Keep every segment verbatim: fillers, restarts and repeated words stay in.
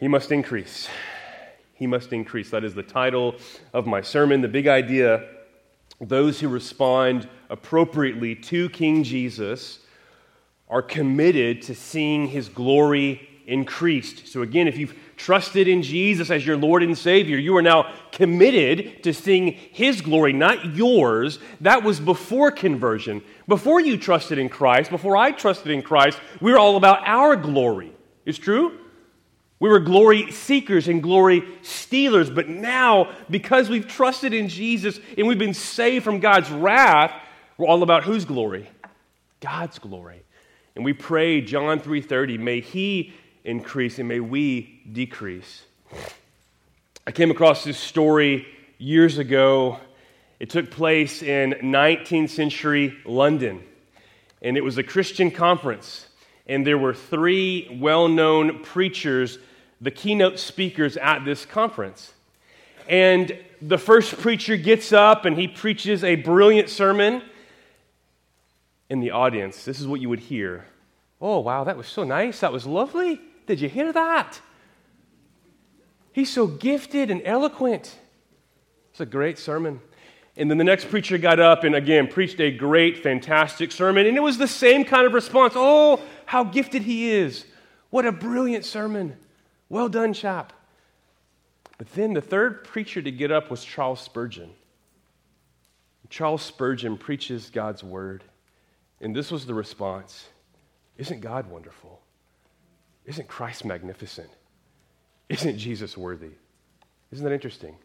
He must increase. He must increase. That is the title of my sermon. The big idea, those who respond appropriately to King Jesus are committed to seeing his glory increased. So again, if you've trusted in Jesus as your Lord and Savior, you are now committed to seeing his glory, not yours. That was before conversion. Before you trusted in Christ, before I trusted in Christ, we were all about our glory. It's true? We were glory seekers and glory stealers. But now, because we've trusted in Jesus and we've been saved from God's wrath, we're all about whose glory? God's glory. And we pray, John three thirty, may he increase and may we decrease. I came across this story years ago. It took place in nineteenth century London, and it was a Christian conference, and there were three well-known preachers, the keynote speakers at this conference. And the first preacher gets up and he preaches a brilliant sermon. In the audience, this is what you would hear. Oh, wow, that was so nice. That was lovely. Did you hear that? He's so gifted and eloquent. It's a great sermon. And then the next preacher got up and again preached a great, fantastic sermon. And it was the same kind of response. Oh, how gifted he is. What a brilliant sermon. Well done, chap. But then the third preacher to get up was Charles Spurgeon. Charles Spurgeon preaches God's word. And this was the response. Isn't God wonderful? Isn't Christ magnificent? Isn't Jesus worthy? Isn't that interesting?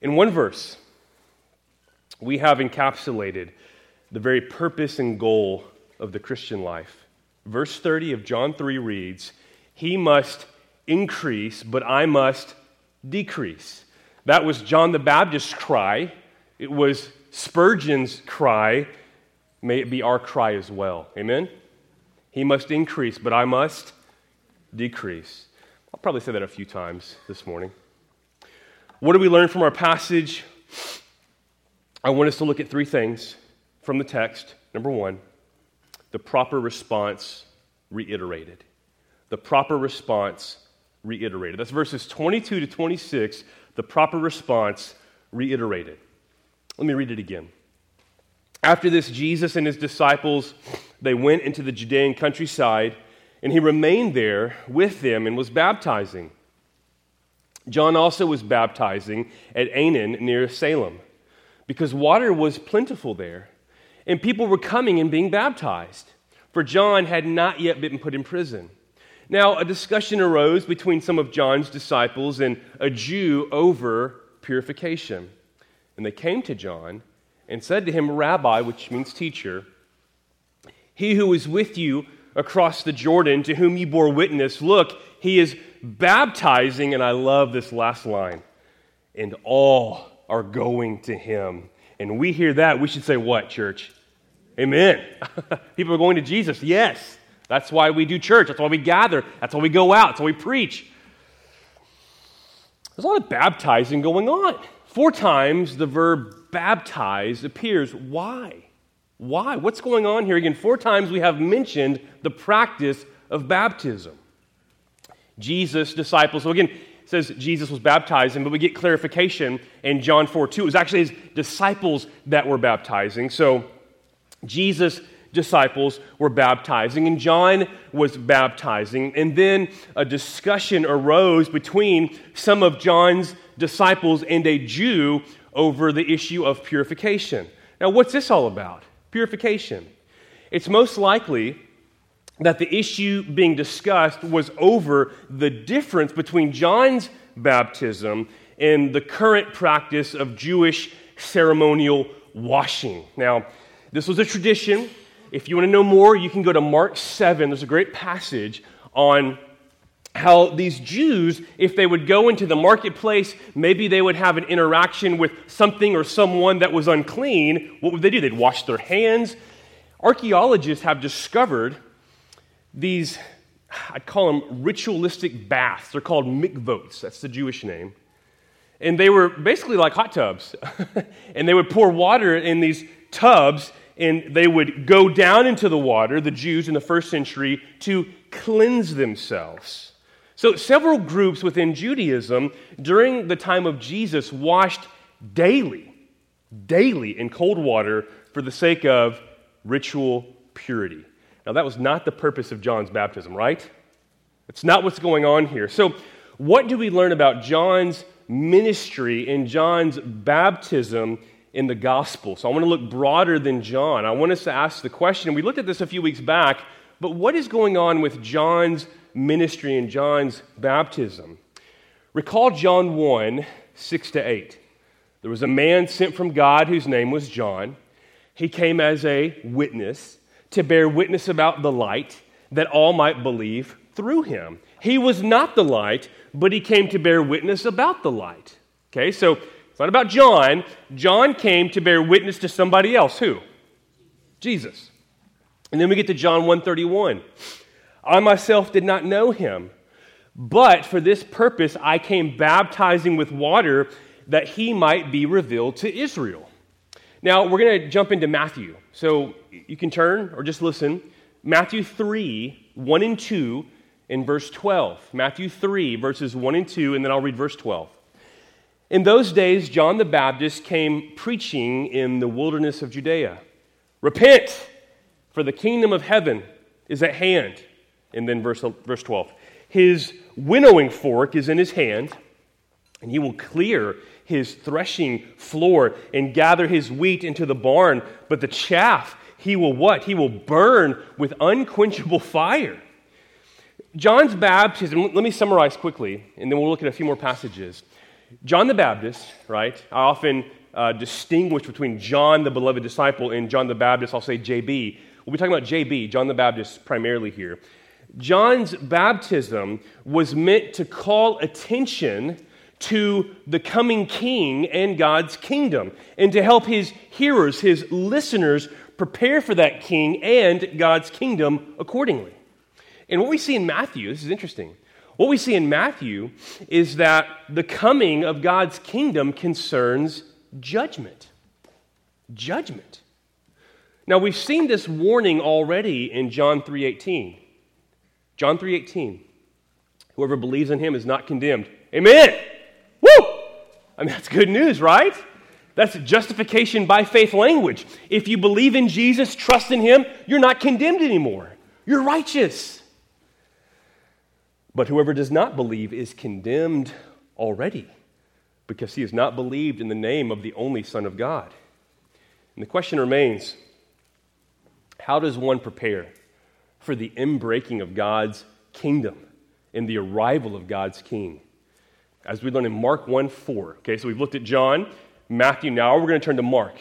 In one verse, we have encapsulated the very purpose and goal of the Christian life. Verse thirty of John three reads, he must increase, but I must decrease. That was John the Baptist's cry. It was Spurgeon's cry. May it be our cry as well. Amen? He must increase, but I must decrease. I'll probably say that a few times this morning. What do we learn from our passage? I want us to look at three things from the text. Number one, the proper response reiterated. The proper response reiterated. That's verses twenty-two to twenty-six, the proper response reiterated. Let me read it again. After this, Jesus and his disciples, they went into the Judean countryside, and he remained there with them and was baptizing. John also was baptizing at Aenon near Salem, because water was plentiful there, and people were coming and being baptized, for John had not yet been put in prison. Now, a discussion arose between some of John's disciples and a Jew over purification, and they came to John and said to him, Rabbi, which means teacher, he who is with you across the Jordan, to whom you bore witness, look, he is baptizing, and I love this last line, and all are going to him. And we hear that, we should say what, church? Amen. People are going to Jesus, yes. That's why we do church, that's why we gather, that's why we go out, that's why we preach. There's a lot of baptizing going on. Four times the verb baptized appears. Why? Why? What's going on here? Again, four times we have mentioned the practice of baptism. Jesus, disciples, so again, it says Jesus was baptizing, but we get clarification in John four two. It was actually his disciples that were baptizing. So Jesus' disciples were baptizing, and John was baptizing. And then a discussion arose between some of John's disciples and a Jew over the issue of purification. Now, what's this all about? Purification. It's most likely that the issue being discussed was over the difference between John's baptism and the current practice of Jewish ceremonial washing. Now, this was a tradition. If you want to know more, you can go to Mark seven. There's a great passage on how these Jews, if they would go into the marketplace, maybe they would have an interaction with something or someone that was unclean. What would they do? They'd wash their hands. Archaeologists have discovered these, I'd call them ritualistic baths. They're called mikvot. That's the Jewish name. And they were basically like hot tubs. And they would pour water in these tubs, and they would go down into the water, the Jews in the first century, to cleanse themselves. So several groups within Judaism during the time of Jesus washed daily, daily in cold water for the sake of ritual purity. Now, that was not the purpose of John's baptism, right? That's not what's going on here. So what do we learn about John's ministry and John's baptism in the gospel? So I want to look broader than John. I want us to ask the question, and we looked at this a few weeks back, but what is going on with John's ministry and John's baptism? Recall John one, six to eight. There was a man sent from God whose name was John. He came as a witness to bear witness about the light that all might believe through him. He was not the light, but he came to bear witness about the light. Okay, so it's not about John. John came to bear witness to somebody else. Who? Jesus. And then we get to John one thirty-one. I myself did not know him, but for this purpose I came baptizing with water that he might be revealed to Israel. Now, we're going to jump into Matthew. So you can turn or just listen. Matthew three, one and two in verse twelve. Matthew three, verses one and two, and then I'll read verse twelve. In those days, John the Baptist came preaching in the wilderness of Judea. Repent, for the kingdom of heaven is at hand. And then verse, verse twelve. His winnowing fork is in his hand, and he will clear his threshing floor and gather his wheat into the barn. But the chaff, he will what? He will burn with unquenchable fire. John's baptism, let me summarize quickly, and then we'll look at a few more passages. John the Baptist, right? I often uh, distinguish between John the beloved disciple and John the Baptist. I'll say J B. We'll be talking about J B, John the Baptist, primarily here. John's baptism was meant to call attention to the coming king and God's kingdom, and to help his hearers, his listeners, prepare for that king and God's kingdom accordingly. And what we see in Matthew, this is interesting, what we see in Matthew is that the coming of God's kingdom concerns judgment. Judgment. Now, we've seen this warning already in John three eighteen. John three eighteen, whoever believes in him is not condemned. Amen! Woo! I mean, that's good news, right? That's justification by faith language. If you believe in Jesus, trust in him, you're not condemned anymore. You're righteous. But whoever does not believe is condemned already, because he has not believed in the name of the only Son of God. And the question remains, how does one prepare for the inbreaking of God's kingdom and the arrival of God's king? As we learn in Mark one four, okay, so we've looked at John, Matthew, now we're going to turn to Mark.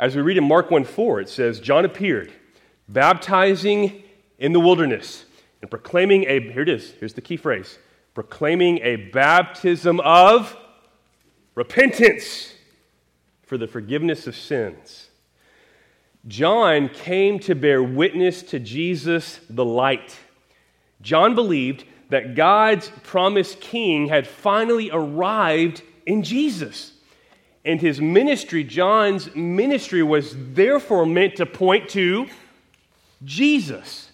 As we read in Mark one four, it says, John appeared, baptizing in the wilderness, and proclaiming a, here it is, here's the key phrase, proclaiming a baptism of repentance for the forgiveness of sins. John came to bear witness to Jesus, the light. John believed that God's promised king had finally arrived in Jesus. And his ministry, John's ministry, was therefore meant to point to Jesus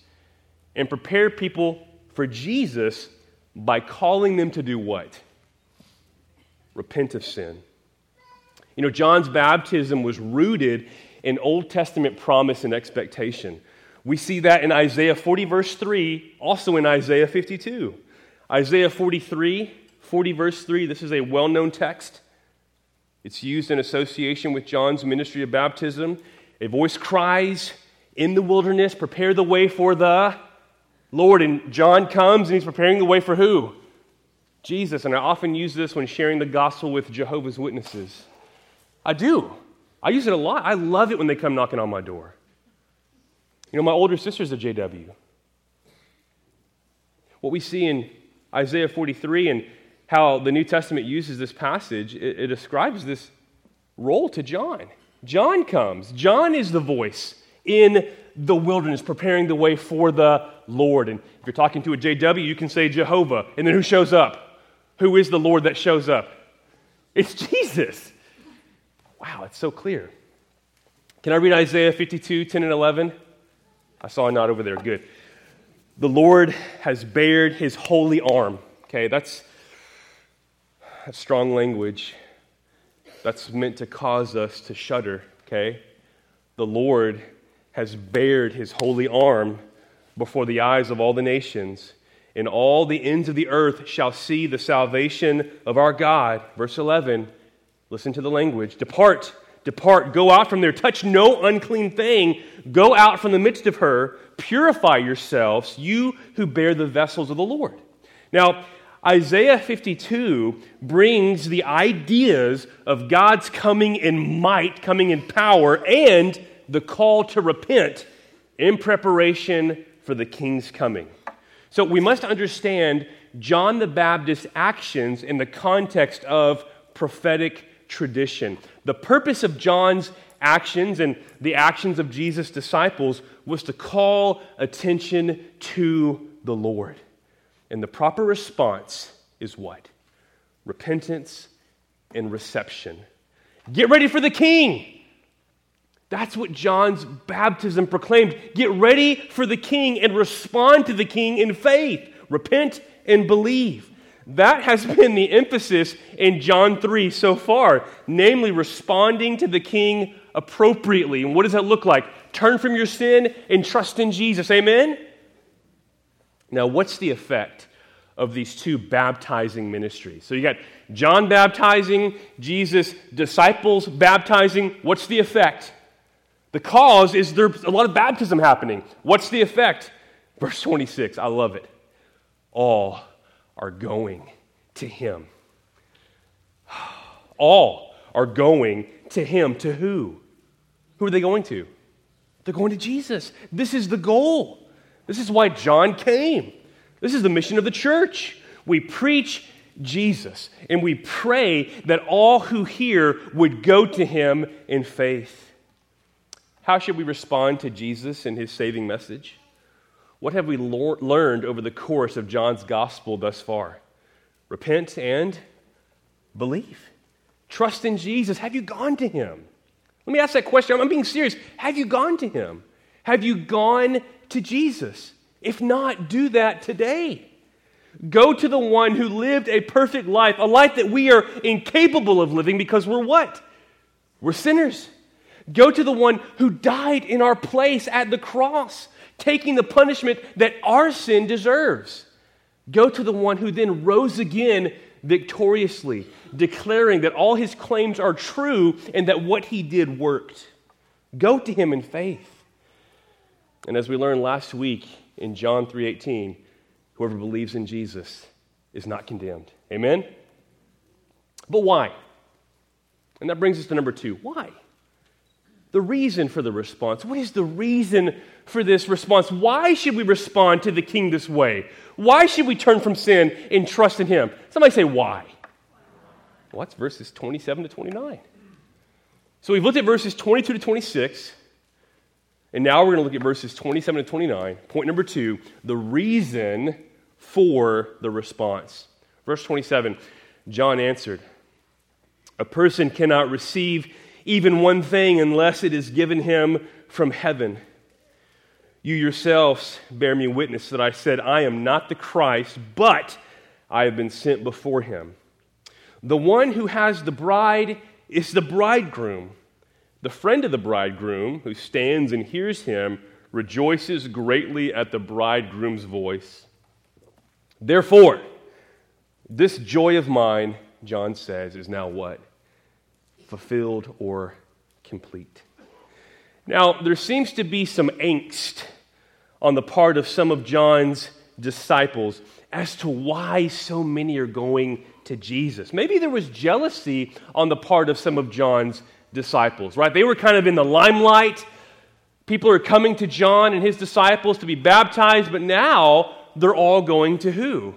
and prepare people for Jesus by calling them to do what? Repent of sin. You know, John's baptism was rooted in Old Testament promise and expectation. We see that in Isaiah forty, verse three, also in Isaiah fifty-two. Isaiah forty-three, forty, verse three, this is a well-known text. It's used in association with John's ministry of baptism. A voice cries, in the wilderness, prepare the way for the Lord. And John comes, and he's preparing the way for who? Jesus. And I often use this when sharing the gospel with Jehovah's Witnesses. I do. I use it a lot. I love it when they come knocking on my door. You know, my older sister's a J W. What we see in Isaiah forty-three and how the New Testament uses this passage, it, it describes this role to John. John comes. John is the voice in the wilderness, preparing the way for the Lord. And if you're talking to a J W, you can say Jehovah. And then who shows up? Who is the Lord that shows up? It's Jesus. Wow, it's so clear. Can I read Isaiah fifty-two, ten and eleven? I saw a nod over there. Good. the Lord has bared his holy arm. Okay, that's, that's strong language. That's meant to cause us to shudder, okay? The Lord has bared his holy arm before the eyes of all the nations, and all the ends of the earth shall see the salvation of our God. Verse eleven, listen to the language. Depart, depart, go out from there, touch no unclean thing, go out from the midst of her, purify yourselves, you who bear the vessels of the Lord. Now, Isaiah fifty-two brings the ideas of God's coming in might, coming in power, and the call to repent in preparation for the king's coming. So we must understand John the Baptist's actions in the context of prophetic tradition. The purpose of John's actions and the actions of Jesus' disciples was to call attention to the Lord. And the proper response is what? Repentance and reception. Get ready for the king. That's what John's baptism proclaimed. Get ready for the king and respond to the king in faith. Repent and believe. That has been the emphasis in John three so far, namely responding to the king appropriately. And what does that look like? Turn from your sin and trust in Jesus. Amen? Now, what's the effect of these two baptizing ministries? So you got John baptizing, Jesus' disciples baptizing. What's the effect? The cause is there's a lot of baptism happening. What's the effect? Verse twenty-six, I love it. All are going to him. All are going to him. To who? Who are they going to? They're going to Jesus. This is the goal. This is why John came. This is the mission of the church. We preach Jesus, and we pray that all who hear would go to him in faith. How should we respond to Jesus and his saving message? What have we lo- learned over the course of John's gospel thus far? Repent and believe. Trust in Jesus. Have you gone to him? Let me ask that question. I'm being serious. Have you gone to him? Have you gone to Jesus? If not, do that today. Go to the one who lived a perfect life, a life that we are incapable of living because we're what? We're sinners. Go to the one who died in our place at the cross, taking the punishment that our sin deserves. Go to the one who then rose again victoriously, declaring that all his claims are true and that what he did worked. Go to him in faith. And as we learned last week in John three eighteen, whoever believes in Jesus is not condemned. Amen? But why? And that brings us to number two. Why? The reason for the response. What is the reason for this response? Why should we respond to the king this way? Why should we turn from sin and trust in him? Somebody say why. Well, that's verses twenty-seven to twenty-nine. So we've looked at verses twenty-two to twenty-six. And now we're going to look at verses twenty-seven to twenty-nine. Point number two, the reason for the response. Verse twenty-seven, John answered, "A person cannot receive even one thing unless it is given him from heaven. You yourselves bear me witness that I said, I am not the Christ, but I have been sent before him. The one who has the bride is the bridegroom. The friend of the bridegroom, who stands and hears him, rejoices greatly at the bridegroom's voice. Therefore, this joy of mine," John says, "is now what? Fulfilled or complete." Now, there seems to be some angst on the part of some of John's disciples as to why so many are going to Jesus. Maybe there was jealousy on the part of some of John's disciples, right? They were kind of in the limelight. People are coming to John and his disciples to be baptized, but now they're all going to who?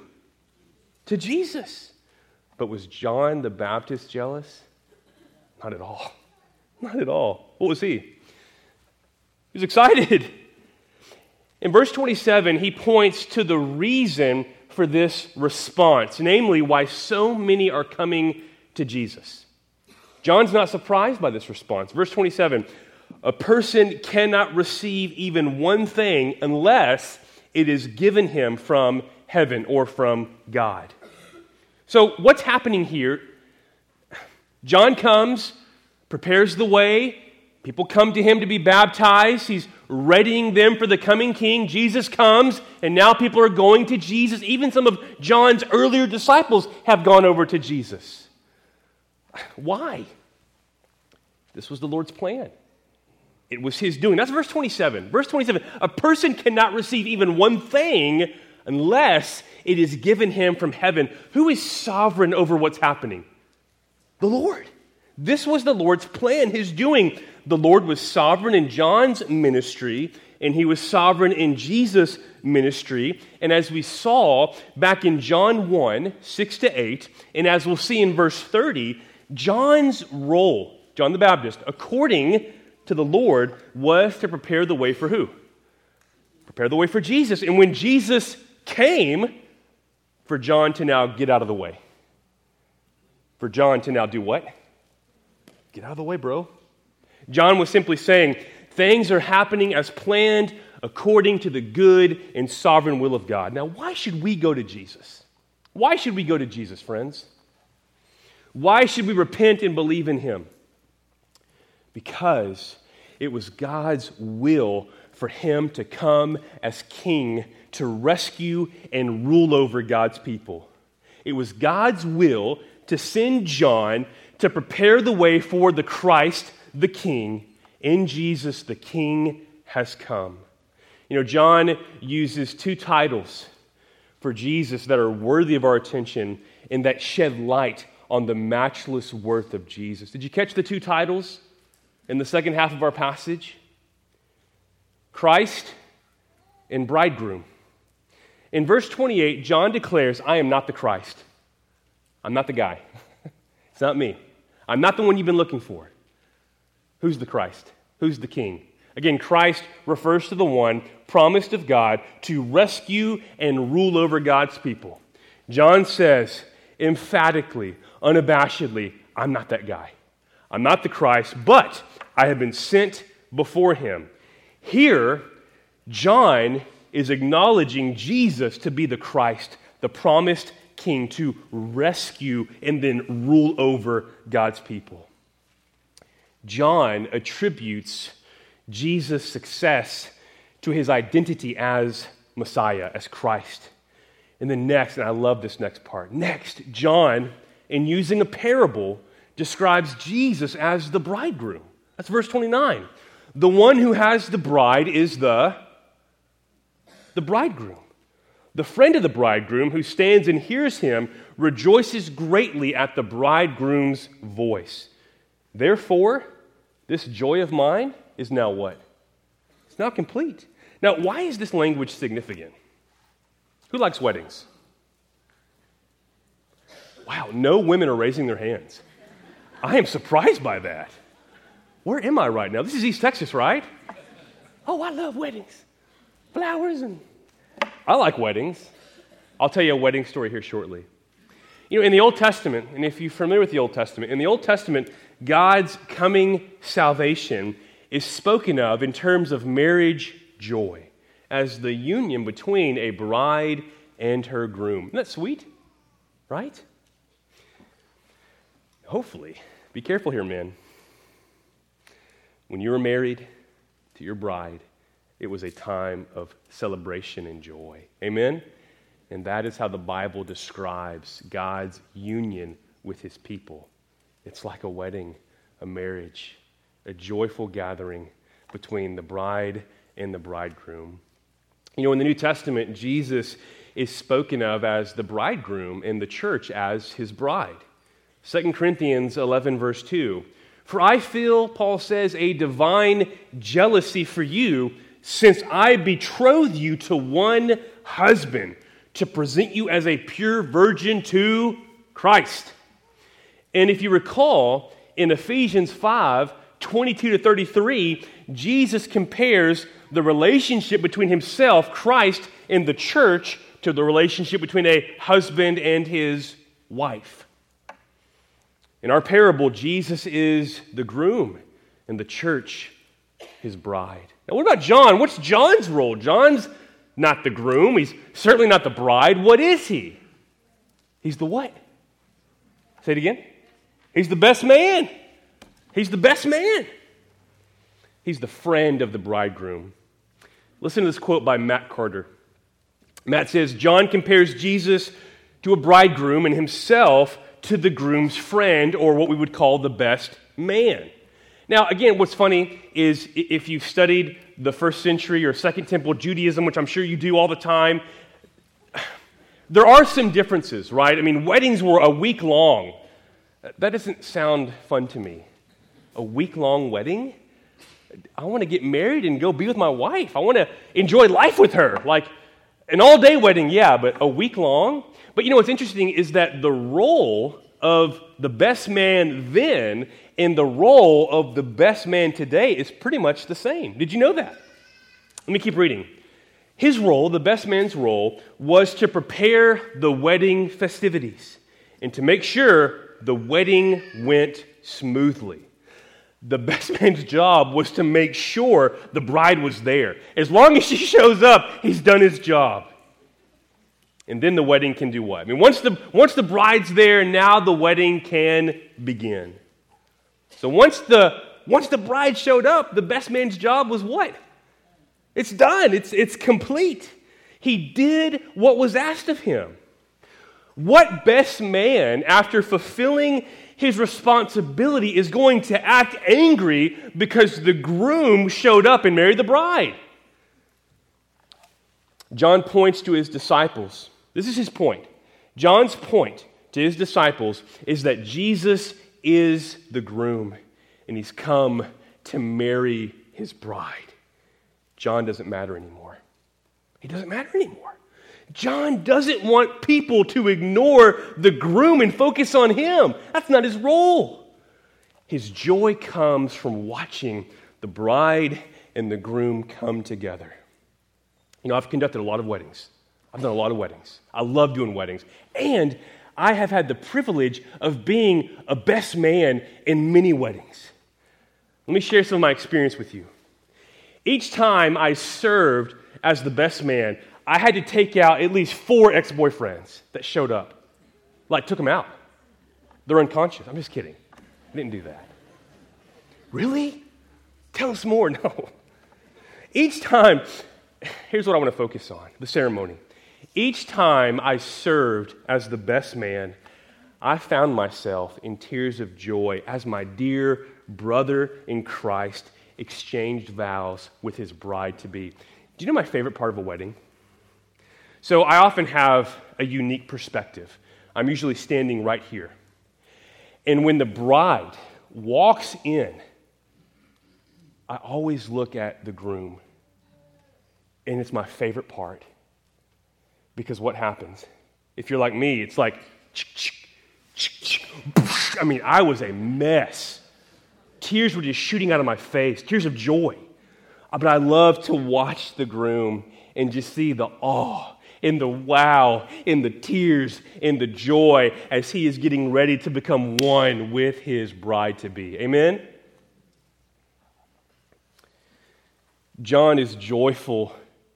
To Jesus. But was John the Baptist jealous? Not at all. Not at all. What was he? He was excited. In verse twenty-seven, he points to the reason for this response, namely why so many are coming to Jesus. John's not surprised by this response. Verse twenty-seven, "A person cannot receive even one thing unless it is given him from heaven or from God. So what's happening here? John comes, prepares the way. People come to him to be baptized. He's readying them for the coming king. Jesus comes, and now people are going to Jesus. Even some of John's earlier disciples have gone over to Jesus. Why? This was the Lord's plan. It was his doing. That's verse twenty-seven. Verse twenty-seven, a person cannot receive even one thing unless it is given him from heaven. Who is sovereign over what's happening? The Lord. This was the Lord's plan, his doing. The Lord was sovereign in John's ministry, and he was sovereign in Jesus' ministry. And as we saw back in John one, six to eight, and as we'll see in verse thirty, John's role, John the Baptist, according to the Lord, was to prepare the way for who? Prepare the way for Jesus. And when Jesus came, for John to now get out of the way. For John to now do what? Get out of the way, bro. John was simply saying, things are happening as planned according to the good and sovereign will of God. Now, why should we go to Jesus? Why should we go to Jesus, friends? Why should we repent and believe in him? Because it was God's will for him to come as king to rescue and rule over God's people. It was God's will to send John to prepare the way for the Christ, the King. In Jesus, the King has come. You know, John uses two titles for Jesus that are worthy of our attention and that shed light on the matchless worth of Jesus. Did you catch the two titles in the second half of our passage? Christ and bridegroom. In verse twenty-eight, John declares, I am not the Christ. I'm not the guy. It's not me. I'm not the one you've been looking for. Who's the Christ? Who's the King? Again, Christ refers to the one promised of God to rescue and rule over God's people. John says emphatically, unabashedly, I'm not that guy. I'm not the Christ, but I have been sent before him. Here, John is acknowledging Jesus to be the Christ, the promised King to rescue and then rule over God's people. John attributes Jesus' success to his identity as Messiah, as Christ. And then next, and I love this next part, next, John, in using a parable, describes Jesus as the bridegroom. That's verse twenty-nine. The one who has the bride is the, the bridegroom. The friend of the bridegroom who stands and hears him rejoices greatly at the bridegroom's voice. Therefore, this joy of mine is now what? It's now complete. Now, why is this language significant? Who likes weddings? Wow, no women are raising their hands. I am surprised by that. Where am I right now? This is East Texas, right? Oh, I love weddings. Flowers and... I like weddings. I'll tell you a wedding story here shortly. You know, in the Old Testament, and if you're familiar with the Old Testament, in the Old Testament, God's coming salvation is spoken of in terms of marriage joy as the union between a bride and her groom. Isn't that sweet? Right? Hopefully. Be careful here, men. When you were married to your bride, it was a time of celebration and joy. Amen? And that is how the Bible describes God's union with his people. It's like a wedding, a marriage, a joyful gathering between the bride and the bridegroom. You know, in the New Testament, Jesus is spoken of as the bridegroom and the church as his bride. Second Corinthians eleven, verse two. For I feel, Paul says, a divine jealousy for you, since I betroth you to one husband, to present you as a pure virgin to Christ. And if you recall, in Ephesians five, twenty-two to thirty-three, Jesus compares the relationship between himself, Christ, and the church to the relationship between a husband and his wife. In our parable, Jesus is the groom and the church his bride. Now, what about John? What's John's role? John's not the groom. He's certainly not the bride. What is he? He's the what? Say it again. He's the best man. He's the best man. He's the friend of the bridegroom. Listen to this quote by Matt Carter. Matt says, John compares Jesus to a bridegroom and himself to the groom's friend, or what we would call the best man. Now, again, what's funny is if you've studied the first century or Second Temple Judaism, which I'm sure you do all the time, there are some differences, right? I mean, weddings were a week long. That doesn't sound fun to me. A week-long wedding? I want to get married and go be with my wife. I want to enjoy life with her. Like, an all-day wedding, yeah, but a week long? But you know what's interesting is that the role of the best man then and the role of the best man today is pretty much the same. Did you know that? Let me keep reading. His role, the best man's role, was to prepare the wedding festivities and to make sure the wedding went smoothly. The best man's job was to make sure the bride was there. As long as she shows up, he's done his job. And then the wedding can do what? I mean, once the once the bride's there, now the wedding can begin. So once the once the bride showed up, the best man's job was what? It's done. It's it's complete. He did what was asked of him. What best man, after fulfilling his responsibility, is going to act angry because the groom showed up and married the bride? John points to his disciples. This is his point. John's point to his disciples is that Jesus is the groom, and he's come to marry his bride. John doesn't matter anymore. He doesn't matter anymore. John doesn't want people to ignore the groom and focus on him. That's not his role. His joy comes from watching the bride and the groom come together. You know, I've conducted a lot of weddings. I've done a lot of weddings. I love doing weddings. And I have had the privilege of being a best man in many weddings. Let me share some of my experience with you. Each time I served as the best man, I had to take out at least four ex-boyfriends that showed up. Like, took them out. They're unconscious. I'm just kidding. I didn't do that. Really? Tell us more. No. Each time... Here's what I want to focus on, the ceremony. Each time I served as the best man, I found myself in tears of joy as my dear brother in Christ exchanged vows with his bride-to-be. Do you know my favorite part of a wedding? So I often have a unique perspective. I'm usually standing right here. And when the bride walks in, I always look at the groom. And it's my favorite part, because what happens? If you're like me, it's like, I mean, I was a mess. Tears were just shooting out of my face, tears of joy. But I love to watch the groom and just see the awe and the wow and the tears and the joy as he is getting ready to become one with his bride-to-be. Amen? John is joyful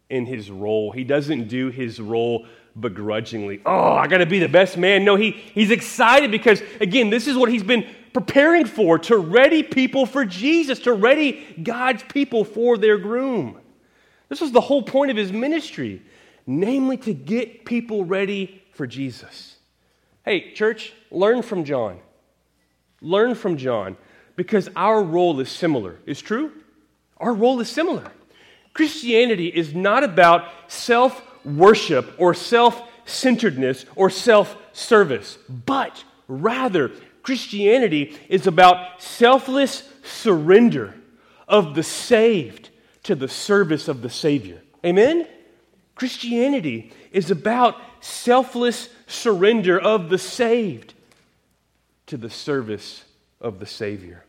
in his role. He doesn't do his role begrudgingly. Oh, I got to be the best man. No, he, he's excited because, again, this is what he's been preparing for, to ready people for Jesus, to ready God's people for their groom. This was the whole point of his ministry, namely to get people ready for Jesus. Hey, church, learn from John. Learn from John, because our role is similar. It's true. Our role is similar. Christianity is not about self-worship or self-centeredness or self-service, but rather Christianity is about selfless surrender of the saved to the service of the Savior. Amen? Christianity is about selfless surrender of the saved to the service of the Savior.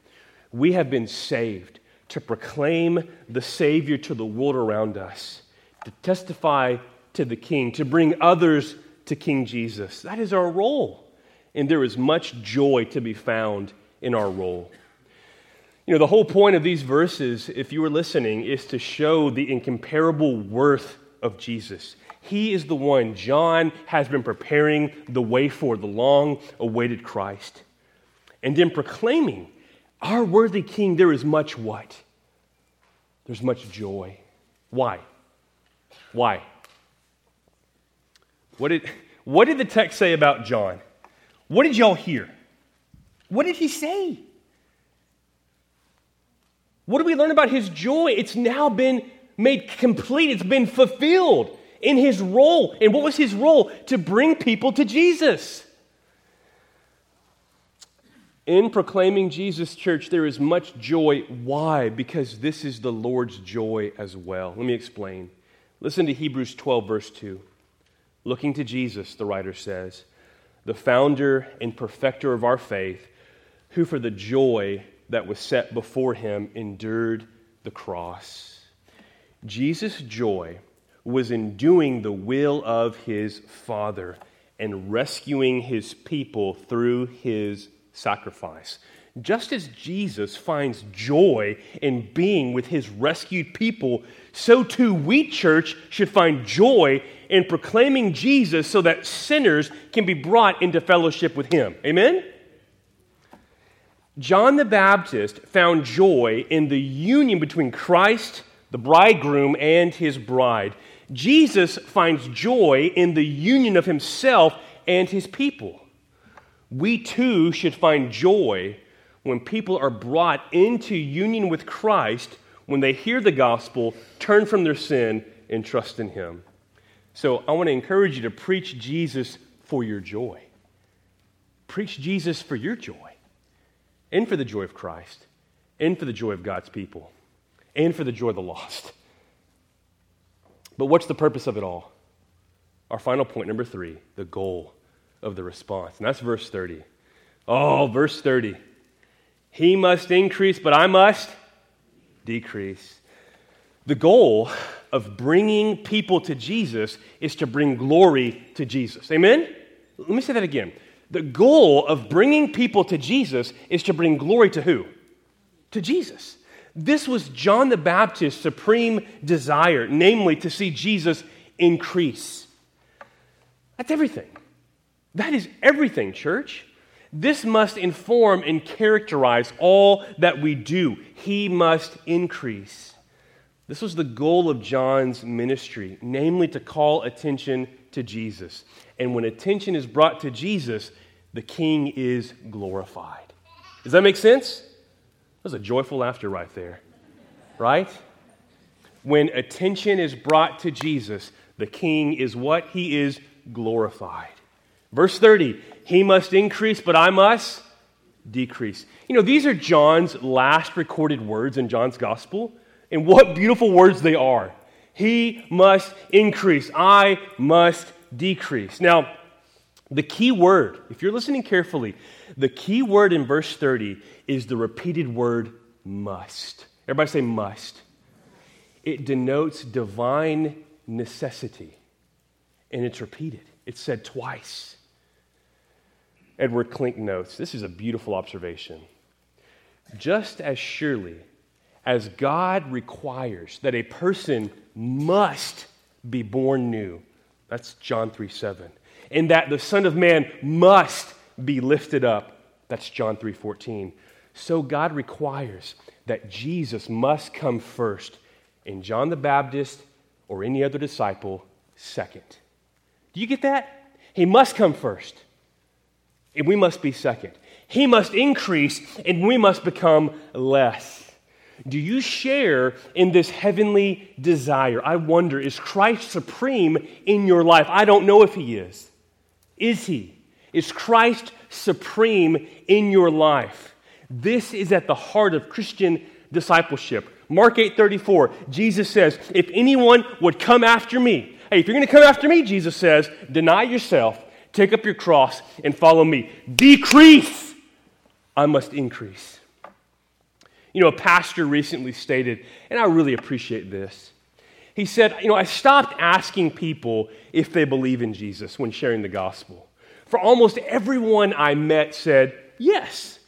We have been saved to proclaim the Savior to the world around us, to testify to the King, to bring others to King Jesus. That is our role, and there is much joy to be found in our role. You know, the whole point of these verses, if you were listening, is to show the incomparable worth of Jesus. He is the one John has been preparing the way for, the long-awaited Christ. And in proclaiming our worthy King, there is much what? There's much joy. Why? Why? What did, what did the text say about John? What did y'all hear? What did he say? What do we learn about his joy? It's now been made complete. It's been fulfilled in his role. And what was his role? To bring people to Jesus. In proclaiming Jesus, church, there is much joy. Why? Because this is the Lord's joy as well. Let me explain. Listen to Hebrews twelve, verse two. Looking to Jesus, the writer says, the founder and perfecter of our faith, who for the joy that was set before him endured the cross. Jesus' joy was in doing the will of his Father and rescuing his people through his sacrifice. Just as Jesus finds joy in being with his rescued people, so too we, church, should find joy in proclaiming Jesus so that sinners can be brought into fellowship with him. Amen? John the Baptist found joy in the union between Christ, the bridegroom, and his bride. Jesus finds joy in the union of himself and his people. We too should find joy when people are brought into union with Christ, when they hear the gospel, turn from their sin, and trust in him. So I want to encourage you to preach Jesus for your joy. Preach Jesus for your joy, and for the joy of Christ, and for the joy of God's people, and for the joy of the lost. But what's the purpose of it all? Our final point, number three, the goal of the response. And that's verse thirty. Oh, verse thirty. He must increase, but I must decrease. The goal of bringing people to Jesus is to bring glory to Jesus. Amen? Let me say that again. The goal of bringing people to Jesus is to bring glory to who? To Jesus. This was John the Baptist's supreme desire, namely to see Jesus increase. That's everything. That is everything, church. This must inform and characterize all that we do. He must increase. This was the goal of John's ministry, namely to call attention to Jesus. And when attention is brought to Jesus, the King is glorified. Does that make sense? That was a joyful laughter right there, right? When attention is brought to Jesus, the King is what? He is glorified. Verse thirty, he must increase, but I must decrease. You know, these are John's last recorded words in John's gospel, and what beautiful words they are. He must increase, I must decrease. Now, the key word, if you're listening carefully, the key word in verse thirty is the repeated word must. Everybody say must. It denotes divine necessity, and it's repeated. It's said twice. Edward Clink notes, this is a beautiful observation. Just as surely as God requires that a person must be born new, that's John three seven, and that the Son of Man must be lifted up, that's John three fourteen, so God requires that Jesus must come first, and John the Baptist or any other disciple second. Do you get that? He must come first. And we must be second. He must increase, and we must become less. Do you share in this heavenly desire? I wonder, is Christ supreme in your life? I don't know if he is. Is he? Is Christ supreme in your life? This is at the heart of Christian discipleship. Mark eight thirty-four, Jesus says, if anyone would come after me, hey, if you're going to come after me, Jesus says, deny yourself, take up your cross, and follow me. Decrease, I must increase. You know, a pastor recently stated, and I really appreciate this. He said, you know, I stopped asking people if they believe in Jesus when sharing the gospel. For almost everyone I met said, yes.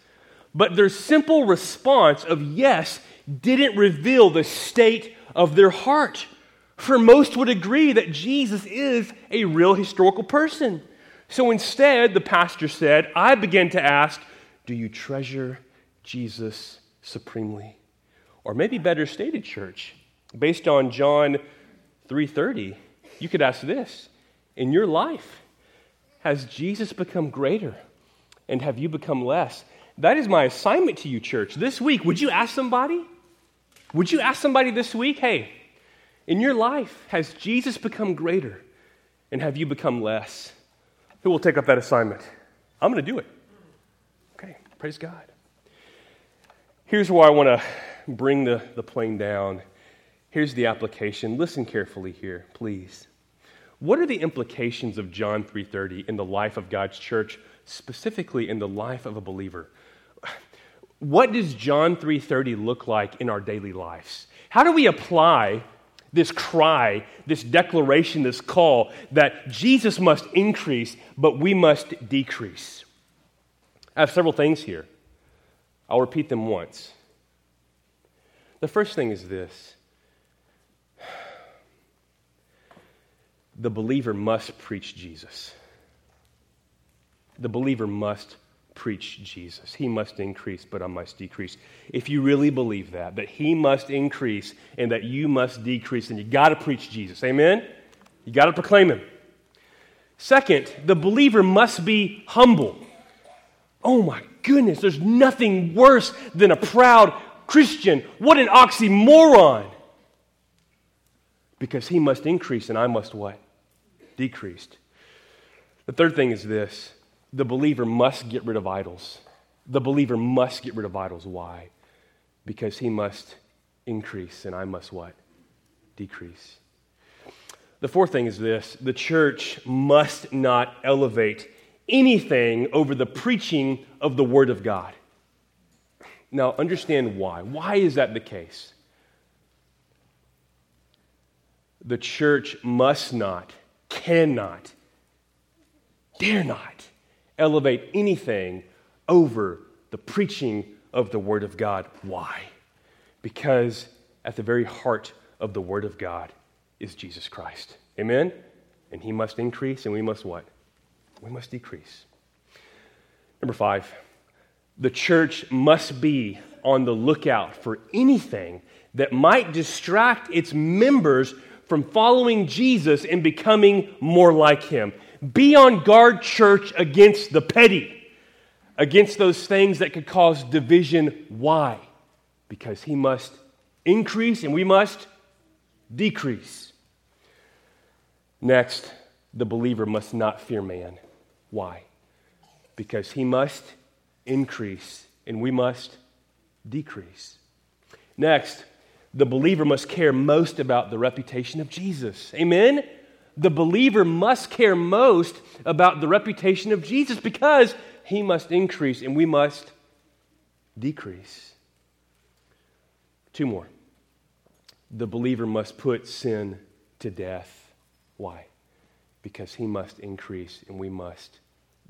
But their simple response of yes didn't reveal the state of their heart. For most would agree that Jesus is a real historical person. So instead, the pastor said, I began to ask, do you treasure Jesus supremely? Or maybe better stated, church, based on John three thirty, you could ask this. In your life, has Jesus become greater? And have you become less? That is my assignment to you, church. This week, would you ask somebody? Would you ask somebody this week, hey, in your life, has Jesus become greater? And have you become less? Who will take up that assignment? I'm going to do it. Okay, praise God. Here's where I want to bring the, the plane down. Here's the application. Listen carefully here, please. What are the implications of John three thirty in the life of God's church, specifically in the life of a believer? What does John three thirty look like in our daily lives? How do we apply this cry, this declaration, this call that Jesus must increase, but we must decrease? I have several things here. I'll repeat them once. The first thing is this. The believer must preach Jesus. The believer must preach Jesus. He must increase, but I must decrease. If you really believe that, that he must increase and that you must decrease, then you got to preach Jesus. Amen? You got to proclaim him. Second, the believer must be humble. Oh my goodness, there's nothing worse than a proud Christian. What an oxymoron. Because he must increase and I must what? Decrease. The third thing is this. The believer must get rid of idols. The believer must get rid of idols. Why? Because he must increase and I must what? Decrease. The fourth thing is this. The church must not elevate anything over the preaching of the Word of God. Now, understand why. Why is that the case? The church must not, cannot, dare not elevate anything over the preaching of the Word of God. Why? Because at the very heart of the Word of God is Jesus Christ. Amen? And he must increase, and we must what? We must decrease. Number five, the church must be on the lookout for anything that might distract its members from following Jesus and becoming more like him. Be on guard, church, against the petty, against those things that could cause division. Why? Because he must increase and we must decrease. Next, the believer must not fear man. Why? Because he must increase and we must decrease. Next, the believer must care most about the reputation of Jesus. Amen? The believer must care most about the reputation of Jesus because he must increase and we must decrease. Two more. The believer must put sin to death. Why? Because he must increase and we must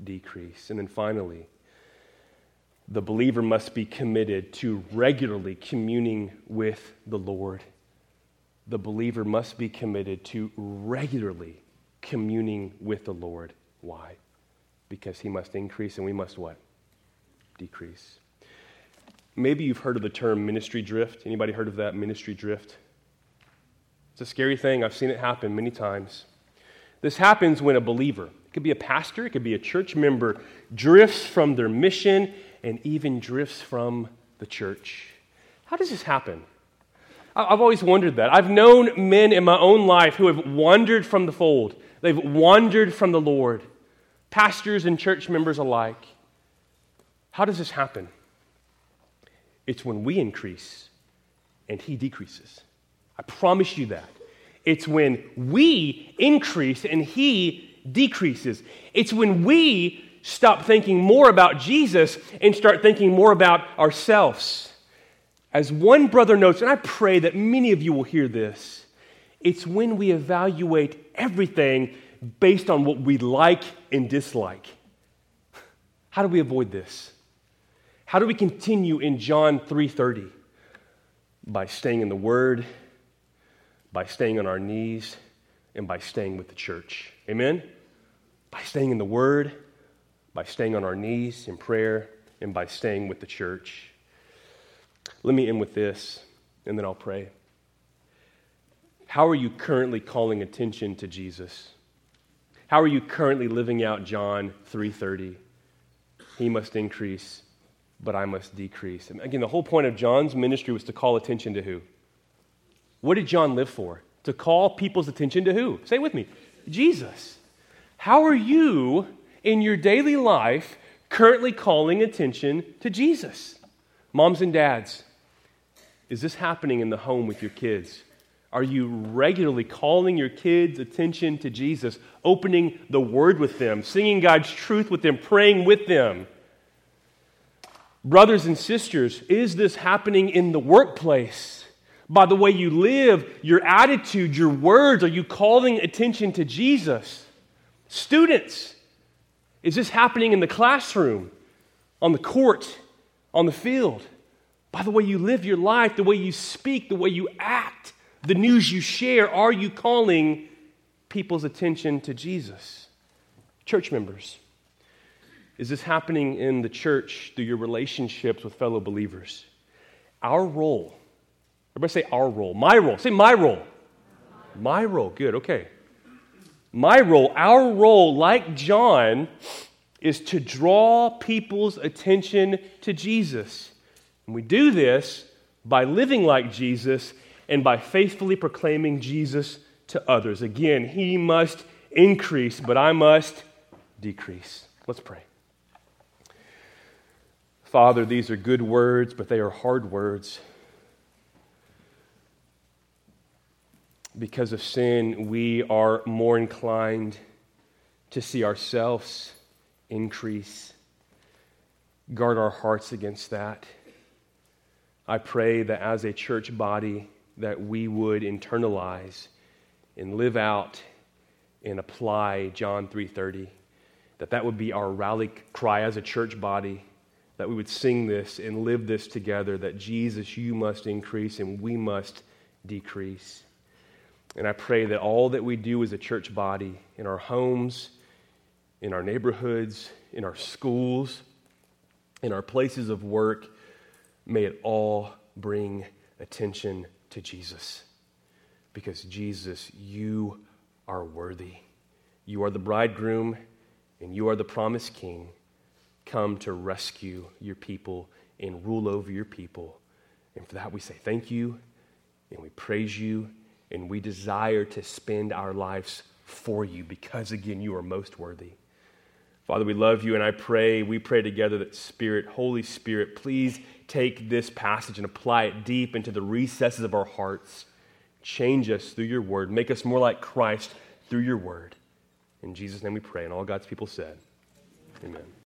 decrease. And then finally, the believer must be committed to regularly communing with the Lord. The believer must be committed to regularly communing with the Lord. Why? Because he must increase and we must what? Decrease. Maybe you've heard of the term ministry drift. Anybody heard of that, ministry drift? It's a scary thing. I've seen it happen many times. This happens when a believer, it could be a pastor, it could be a church member, drifts from their mission and even drifts from the church. How does this happen? I've always wondered that. I've known men in my own life who have wandered from the fold. They've wandered from the Lord, pastors and church members alike. How does this happen? It's when we increase and he decreases. I promise you that. It's when we increase and he decreases. It's when we stop thinking more about Jesus and start thinking more about ourselves. As one brother notes, and I pray that many of you will hear this, it's when we evaluate everything based on what we like and dislike. How do we avoid this? How do we continue in John three thirty? By staying in the Word, by staying on our knees and by staying with the church. Amen? By staying in the Word, by staying on our knees in prayer, and by staying with the church. Let me end with this, and then I'll pray. How are you currently calling attention to Jesus? How are you currently living out John three thirty? He must increase, but I must decrease. And again, the whole point of John's ministry was to call attention to who? What did John live for? To call people's attention to who? Say it with me. Jesus. How are you in your daily life currently calling attention to Jesus? Moms and dads, is this happening in the home with your kids? Are you regularly calling your kids' attention to Jesus, opening the Word with them, singing God's truth with them, praying with them? Brothers and sisters, is this happening in the workplace? By the way you live, your attitude, your words, are you calling attention to Jesus? Students, is this happening in the classroom, on the court, on the field? By the way you live your life, the way you speak, the way you act, the news you share, are you calling people's attention to Jesus? Church members, is this happening in the church through your relationships with fellow believers? Our role, everybody say our role, my role, say my role. My role, good, okay. My role, our role, like John, is to draw people's attention to Jesus. And we do this by living like Jesus and by faithfully proclaiming Jesus to others. Again, he must increase, but I must decrease. Let's pray. Father, these are good words, but they are hard words. Because of sin, we are more inclined to see ourselves increase. Guard our hearts against that. I pray that as a church body, that we would internalize and live out and apply John three thirty, that that would be our rally cry as a church body, that we would sing this and live this together, that Jesus, you must increase and we must decrease. And I pray that all that we do as a church body, in our homes, in our neighborhoods, in our schools, in our places of work, may it all bring attention to Jesus, because Jesus, you are worthy. You are the bridegroom, and you are the promised king. Come to rescue your people and rule over your people. And for that we say thank you, and we praise you, and we desire to spend our lives for you, because again, you are most worthy. Father, we love you, and I pray, we pray together that Spirit, Holy Spirit, please take this passage and apply it deep into the recesses of our hearts. Change us through your word. Make us more like Christ through your word. In Jesus' name we pray, and all God's people said, amen.